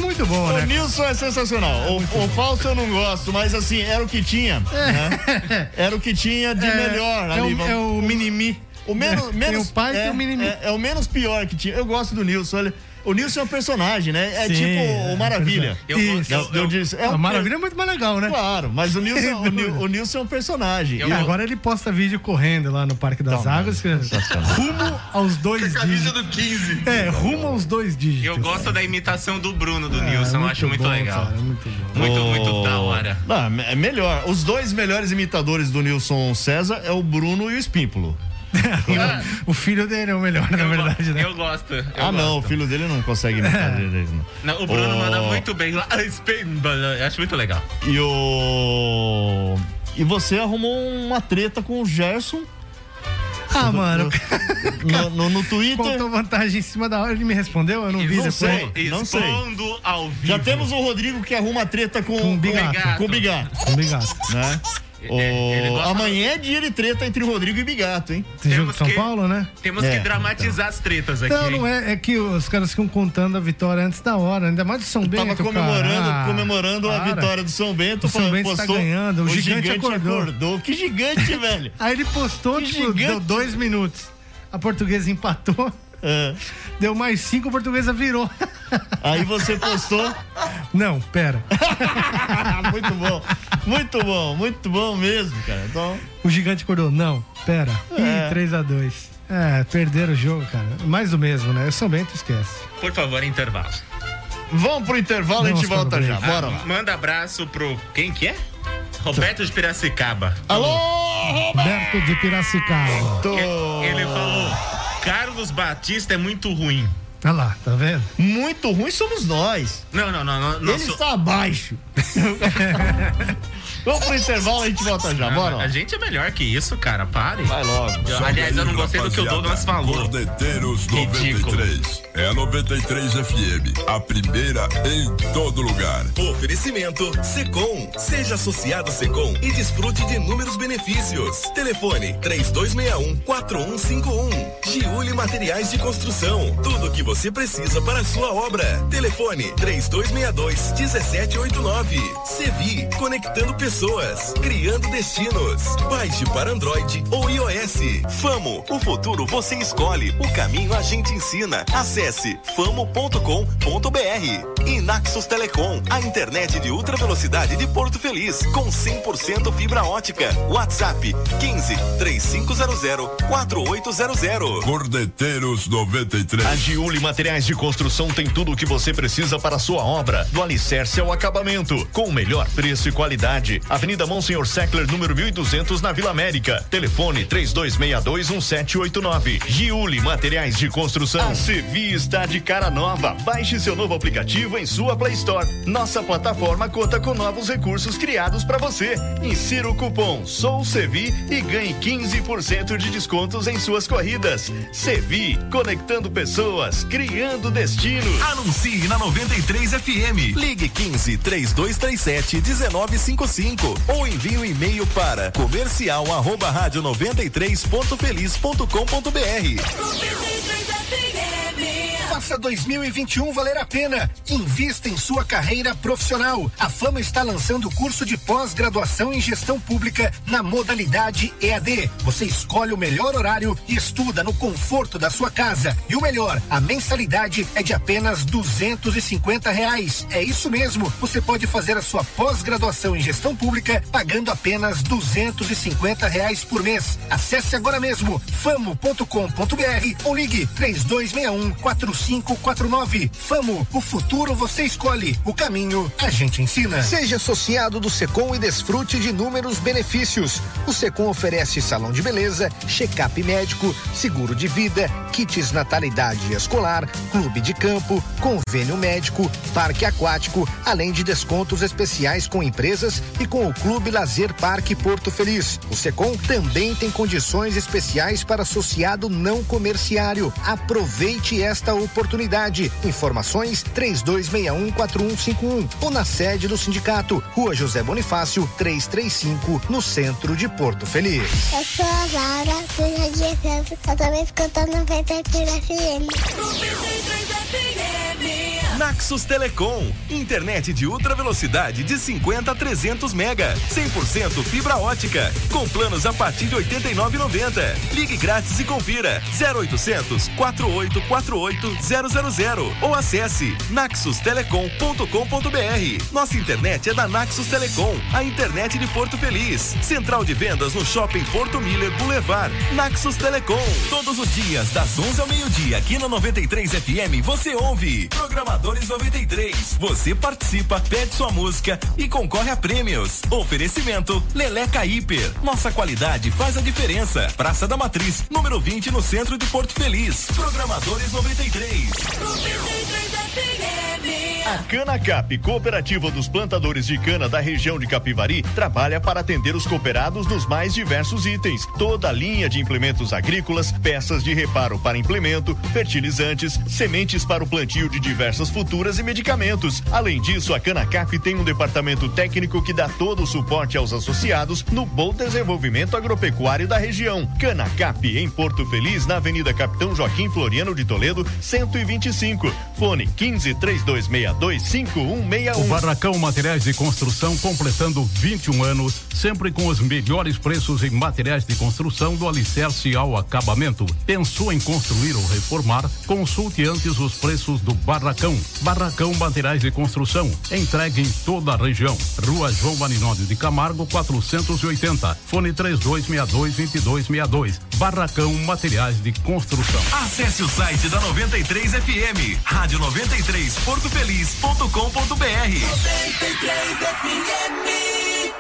Muito bom, o né? O Nilson é sensacional. É o falso eu não gosto, mas assim, era o que tinha. É. Né? Era o que tinha de melhor. Ali, é o mini-mi. O menos, o pai tem o mini-mi. É o menos pior que tinha. Eu gosto do Nilson, olha. O Nilson é um personagem, né? É sim, tipo o Maravilha. O Maravilha é muito mais legal, né? Claro, mas o Nilson, o Nilson é um personagem. E agora ele posta vídeo correndo lá no Parque das Águas. Rumo aos 2 dígitos. Camisa do 15. É, rumo aos 2 dígitos. Eu gosto da imitação do Bruno, do Nilson. Eu acho muito legal. Cara, muito da hora. Não, é melhor. Os dois melhores imitadores do Nilson César é o Bruno e o Espímpolo. O filho dele é o melhor, na verdade, né? Eu gosto. Não, o filho dele não consegue imitar dele, não. O Bruno manda muito bem lá. Eu acho muito legal. E você arrumou uma treta com o Gerson? Mano. No Twitter. Contou vantagem em cima da hora, ele me respondeu, eu não vi depois. Não sei. Ao vivo. Já temos o Rodrigo que arruma treta com o Bigato. Com o Bigato. Né? Amanhã é dia de treta entre o Rodrigo e Bigato, hein? Tem jogo de São Paulo, né? Temos que dramatizar as tretas aqui. Não, é que os caras ficam contando a vitória antes da hora, ainda mais do São Bento. Tava comemorando a vitória do São Bento. O São Bento postou, tá ganhando, o gigante acordou. Que gigante, velho! Aí ele postou, tipo, deu 2 minutos. A Portuguesa empatou. Deu mais 5, a Portuguesa virou. Aí você postou. Não, pera. Muito bom mesmo, cara. Então... O gigante acordou. Não, pera. Ih, 3-2. Perderam o jogo, cara. Mais do mesmo, né? Eu São Bento esquece. Por favor, intervalo. Vamos pro intervalo, a gente volta já. Bora lá. Manda abraço pro. Quem que é? Roberto de Piracicaba. Alô, Roberto de Piracicaba. Ele falou. Carlos Batista é muito ruim. Olha lá, tá vendo? Muito ruim somos nós. Não. Ele está abaixo. Vamos pro intervalo, a gente volta já, bora. A gente é melhor que isso, cara, pare. Vai logo. Aliás, eu não gostei do que o Douglas falou. Corneteiros 93. É a 93 FM, a primeira em todo lugar. Oferecimento Secom. Seja associado Secom e desfrute de inúmeros benefícios. Telefone 3261-4151. Giuli Materiais de Construção. Tudo o que você precisa para a sua obra. Telefone 3262-1789. Sevi, conectando pessoas, criando destinos. Baixe para Android ou iOS. Famo, o futuro você escolhe, o caminho a gente ensina. Acesse famo.com.br. E Naxos Telecom, a internet de ultra velocidade de Porto Feliz, com 100% fibra ótica. WhatsApp 15-3500-4800. Corneteiros 93. A Giuli Materiais de Construção tem tudo o que você precisa para a sua obra, do alicerce ao acabamento, com o melhor preço e qualidade. Avenida Monsenhor Seckler, número 1200, na Vila América. Telefone 3262-1789. Giuli Materiais de Construção. A Sevi está de cara nova. Baixe seu novo aplicativo em sua Play Store. Nossa plataforma conta com novos recursos criados para você. Insira o cupom Sou Sevi e ganhe 15% de descontos em suas corridas. Sevi, conectando pessoas, criando destinos. Anuncie na 93 FM. Ligue 15-3237-1950. Ou envie um e-mail para comercial@radio93.feliz.com.br. Faça 2021 valer a pena. Invista em sua carreira profissional. A Famo está lançando o curso de pós-graduação em gestão pública na modalidade EAD. Você escolhe o melhor horário e estuda no conforto da sua casa. E o melhor, a mensalidade é de apenas R$250. É isso mesmo. Você pode fazer a sua pós-graduação em gestão pública pagando apenas R$250 por mês. Acesse agora mesmo famo.com.br ou ligue 3261-45 3549. Famo, o futuro você escolhe, o caminho a gente ensina. Seja associado do Secom e desfrute de inúmeros benefícios. O Secom oferece salão de beleza, check-up médico, seguro de vida, kits natalidade escolar, clube de campo, convênio médico, parque aquático, além de descontos especiais com empresas e com o Clube Lazer Parque Porto Feliz. O Secom também tem condições especiais para associado não comerciário. Aproveite esta oportunidade. Informações 32614151 ou na sede do sindicato, Rua José Bonifácio 335, no centro de Porto Feliz. Eu sou a Laura, filha de Santos, eu também fico cantando 93 FM. Naxos Telecom, internet de ultra velocidade de 50 a 300 mega, 100% fibra ótica, com planos a partir de R$ 89,90. Ligue grátis e confira 0800 4848000 ou acesse naxostelecom.com.br. Nossa internet é da Naxos Telecom, a internet de Porto Feliz. Central de vendas no Shopping Porto Miller Boulevard. Naxos Telecom. Todos os dias das 11 ao meio-dia aqui na 93 FM você ouve Programadores 93. Você participa, pede sua música e concorre a prêmios. Oferecimento Leleca Hiper. Nossa qualidade faz a diferença. Praça da Matriz, número 20, no centro de Porto Feliz. Programadores 93. A Canacap, cooperativa dos plantadores de cana da região de Capivari, trabalha para atender os cooperados nos mais diversos itens. Toda a linha de implementos agrícolas, peças de reparo para implemento, fertilizantes, sementes para o plantio de diversas culturas e medicamentos. Além disso, a Canacap tem um departamento técnico que dá todo o suporte aos associados no bom desenvolvimento agropecuário da região. Canacap, em Porto Feliz, na Avenida Capitão Joaquim Floriano de Toledo, 125. Fone 15 3262 5161. O Barracão Materiais de Construção, completando 21 anos, sempre com os melhores preços em materiais de construção, do alicerce ao acabamento. Pensou em construir ou reformar? Consulte antes os preços do Barracão. Barracão Materiais de Construção, entregue em toda a região. Rua João Vaninódio de Camargo, 480. Fone 3262 2262. Barracão Materiais de Construção. Acesse o site da 93 FM, Rádio 93 portofeliz.com.br.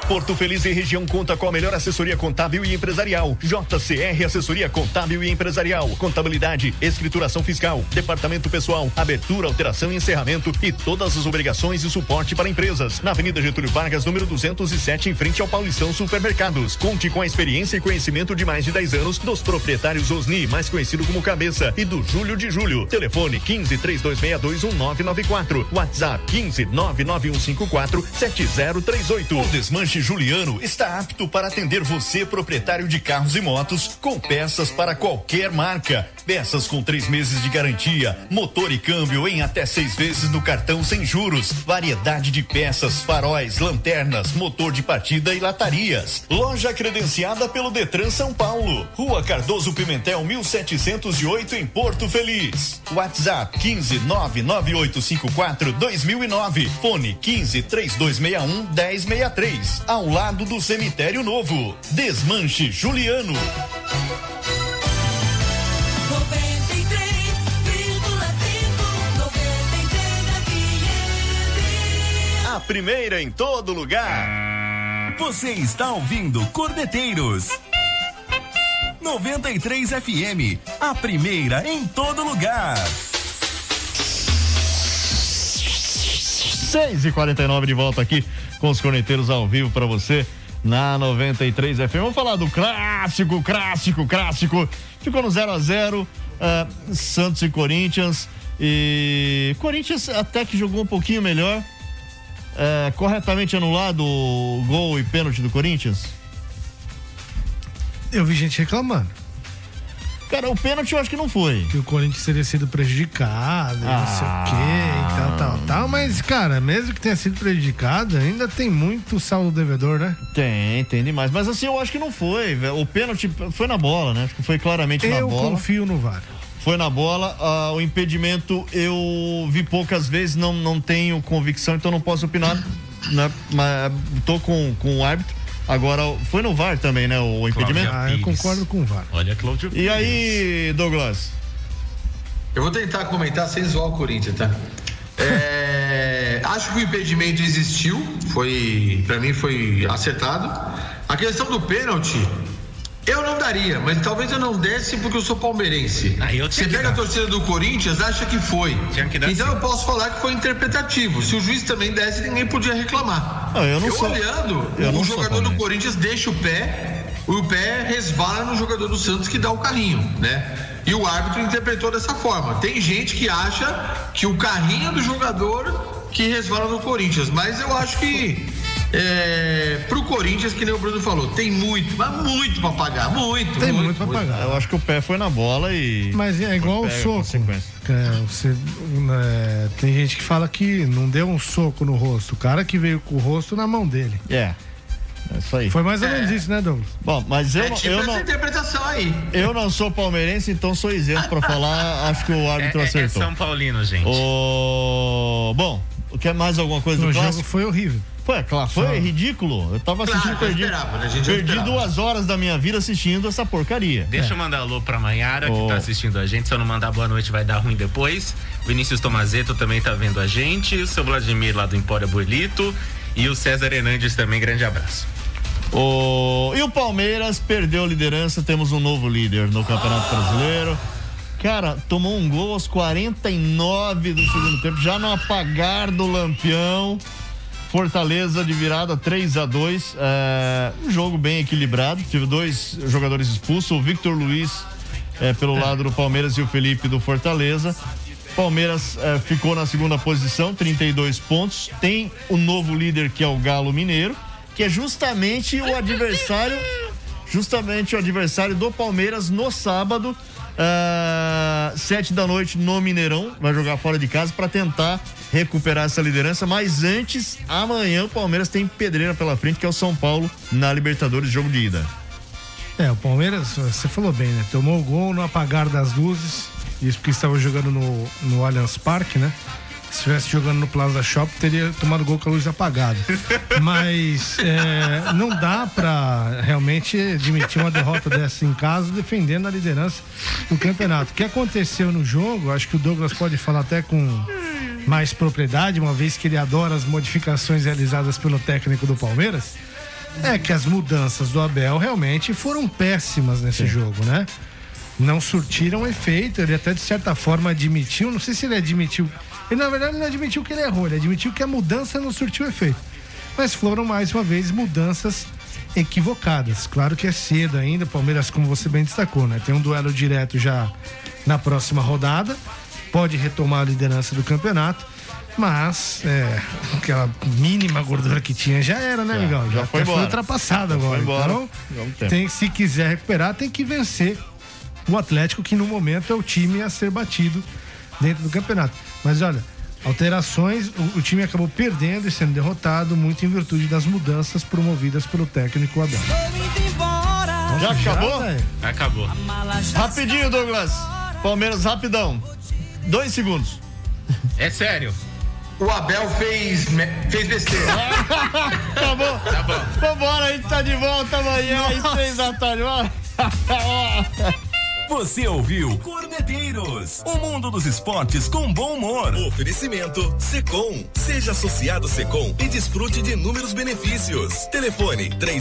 Porto Feliz e região conta com a melhor assessoria contábil e empresarial. JCR Assessoria Contábil e Empresarial. Contabilidade, escrituração fiscal, departamento pessoal, abertura, alteração e encerramento e todas as obrigações e suporte para empresas. Na Avenida Getúlio Vargas, número 207, em frente ao Paulistão Supermercados. Conte com a experiência e conhecimento de mais de 10 anos dos proprietários Osni, mais conhecido como Cabeça, e do Júlio de Júlio. Telefone 15 3262 1994. WhatsApp 15 99154 7038. O Desmanche Juliano está apto para atender você, proprietário de carros e motos, com peças para qualquer marca. Peças com 3 meses de garantia, motor e câmbio em até 6 vezes no cartão sem juros, variedade de peças, faróis, lanternas, motor de partida e latarias. Loja credenciada pelo Detran São Paulo, Rua Cardoso Pimentel 1708, em Porto Feliz. WhatsApp 15 99854 2009. Fone 15 3261 1063, ao lado do Cemitério Novo. Desmanche Juliano. A primeira em todo lugar. Você está ouvindo Corneteiros 93 FM, a primeira em todo lugar. 6h49, de volta aqui com os Corneteiros ao vivo para você na 93 FM. Vamos falar do clássico. Ficou no 0x0, Santos e Corinthians. E Corinthians até que jogou um pouquinho melhor. Corretamente anulado o gol e pênalti do Corinthians? Eu vi gente reclamando. Cara, o pênalti eu acho que não foi. Que o Corinthians teria sido prejudicado, não sei o quê, e tal. Mas, cara, mesmo que tenha sido prejudicado, ainda tem muito saldo devedor, né? Tem demais. Mas assim, eu acho que não foi. O pênalti foi na bola, né? Acho que foi claramente na bola. Eu confio no VAR. Foi na bola. O impedimento eu vi poucas vezes, não tenho convicção, então não posso opinar. Né? Mas tô com o árbitro. Agora, foi no VAR também, né, o impedimento? Eu concordo com o VAR. Olha, Cláudio Pires. E aí, Douglas? Eu vou tentar comentar sem zoar o Corinthians, tá? Acho que o impedimento existiu, pra mim foi acertado. A questão do pênalti, eu não daria, mas talvez eu não desse porque eu sou palmeirense. Você pega a torcida do Corinthians, acha que foi. Então eu posso falar que foi interpretativo. Se o juiz também desse, ninguém podia reclamar. Olhando, o jogador do Corinthians deixa o pé resvala no jogador do Santos que dá o carrinho, né? E o árbitro interpretou dessa forma. Tem gente que acha que o carrinho do jogador que resvala no Corinthians, mas eu acho que pro Corinthians, que nem o Bruno falou, tem muito, mas muito pra pagar, muito pra pagar. Eu acho que o pé foi na bola e... Mas é igual o soco. Tem gente que fala que não deu um soco no rosto, o cara que veio com o rosto na mão dele. É isso aí. Foi mais ou menos isso, né, Douglas? Bom, mas eu não... essa interpretação aí. Eu não sou palmeirense, então sou isento pra falar. Acho que o árbitro acertou. É São Paulino, gente. Bom, quer mais alguma coisa do clássico? O jogo foi horrível. Foi ridículo. Eu tava assistindo, perdi 2 horas da minha vida assistindo essa porcaria. Deixa eu mandar alô pra Maiara, que tá assistindo a gente. Se eu não mandar boa noite, vai dar ruim depois. Vinícius Tomazeto também tá vendo a gente. O seu Vladimir lá do Empório Abuelito. E o César Hernandes também, grande abraço. E o Palmeiras perdeu a liderança, temos um novo líder no Campeonato Brasileiro. Cara, tomou um gol aos 49 do segundo tempo, já no apagar do Lampião. Fortaleza de virada, 3-2. Um jogo bem equilibrado, tive 2 jogadores expulsos, o Victor Luiz pelo lado do Palmeiras e o Felipe do Fortaleza. Palmeiras ficou na segunda posição, 32 pontos. Tem o novo líder, que é o Galo Mineiro, que é justamente o adversário do Palmeiras no sábado, 7 da noite no Mineirão. Vai jogar fora de casa para tentar recuperar essa liderança, mas antes, amanhã o Palmeiras tem pedreira pela frente, que é o São Paulo na Libertadores, jogo de ida. O Palmeiras, você falou bem, né? Tomou o gol no apagar das luzes. Isso porque estava jogando no Allianz Parque, né? Se estivesse jogando no Plaza Shopping, teria tomado gol com a luz apagada. Mas não dá para realmente admitir uma derrota dessa em casa, defendendo a liderança do campeonato. O que aconteceu no jogo, acho que o Douglas pode falar até com mais propriedade, uma vez que ele adora as modificações realizadas pelo técnico do Palmeiras, é que as mudanças do Abel realmente foram péssimas nesse jogo, né? Não surtiram efeito, ele até de certa forma admitiu, não sei se ele admitiu, ele na verdade não admitiu que ele errou, ele admitiu que a mudança não surtiu efeito, mas foram mais uma vez mudanças equivocadas. Claro que é cedo ainda, Palmeiras, como você bem destacou, né? Tem um duelo direto já na próxima rodada, pode retomar a liderança do campeonato, mas aquela mínima gordura que tinha já era, né, Miguel? Já foi ultrapassada agora, então se quiser recuperar tem que vencer o Atlético, que no momento é o time a ser batido dentro do campeonato. Mas olha, alterações, o time acabou perdendo e sendo derrotado muito em virtude das mudanças promovidas pelo técnico Abel. Já acabou? Acabou. Rapidinho, Douglas. Palmeiras, rapidão. 2 segundos. É sério? O Abel fez besteira. Tá bom. Vambora, a gente tá de volta amanhã às 3 da tarde. Você ouviu Corneteiros, o mundo dos esportes com bom humor. Oferecimento Secom. Seja associado Secom e desfrute de inúmeros benefícios. Telefone 3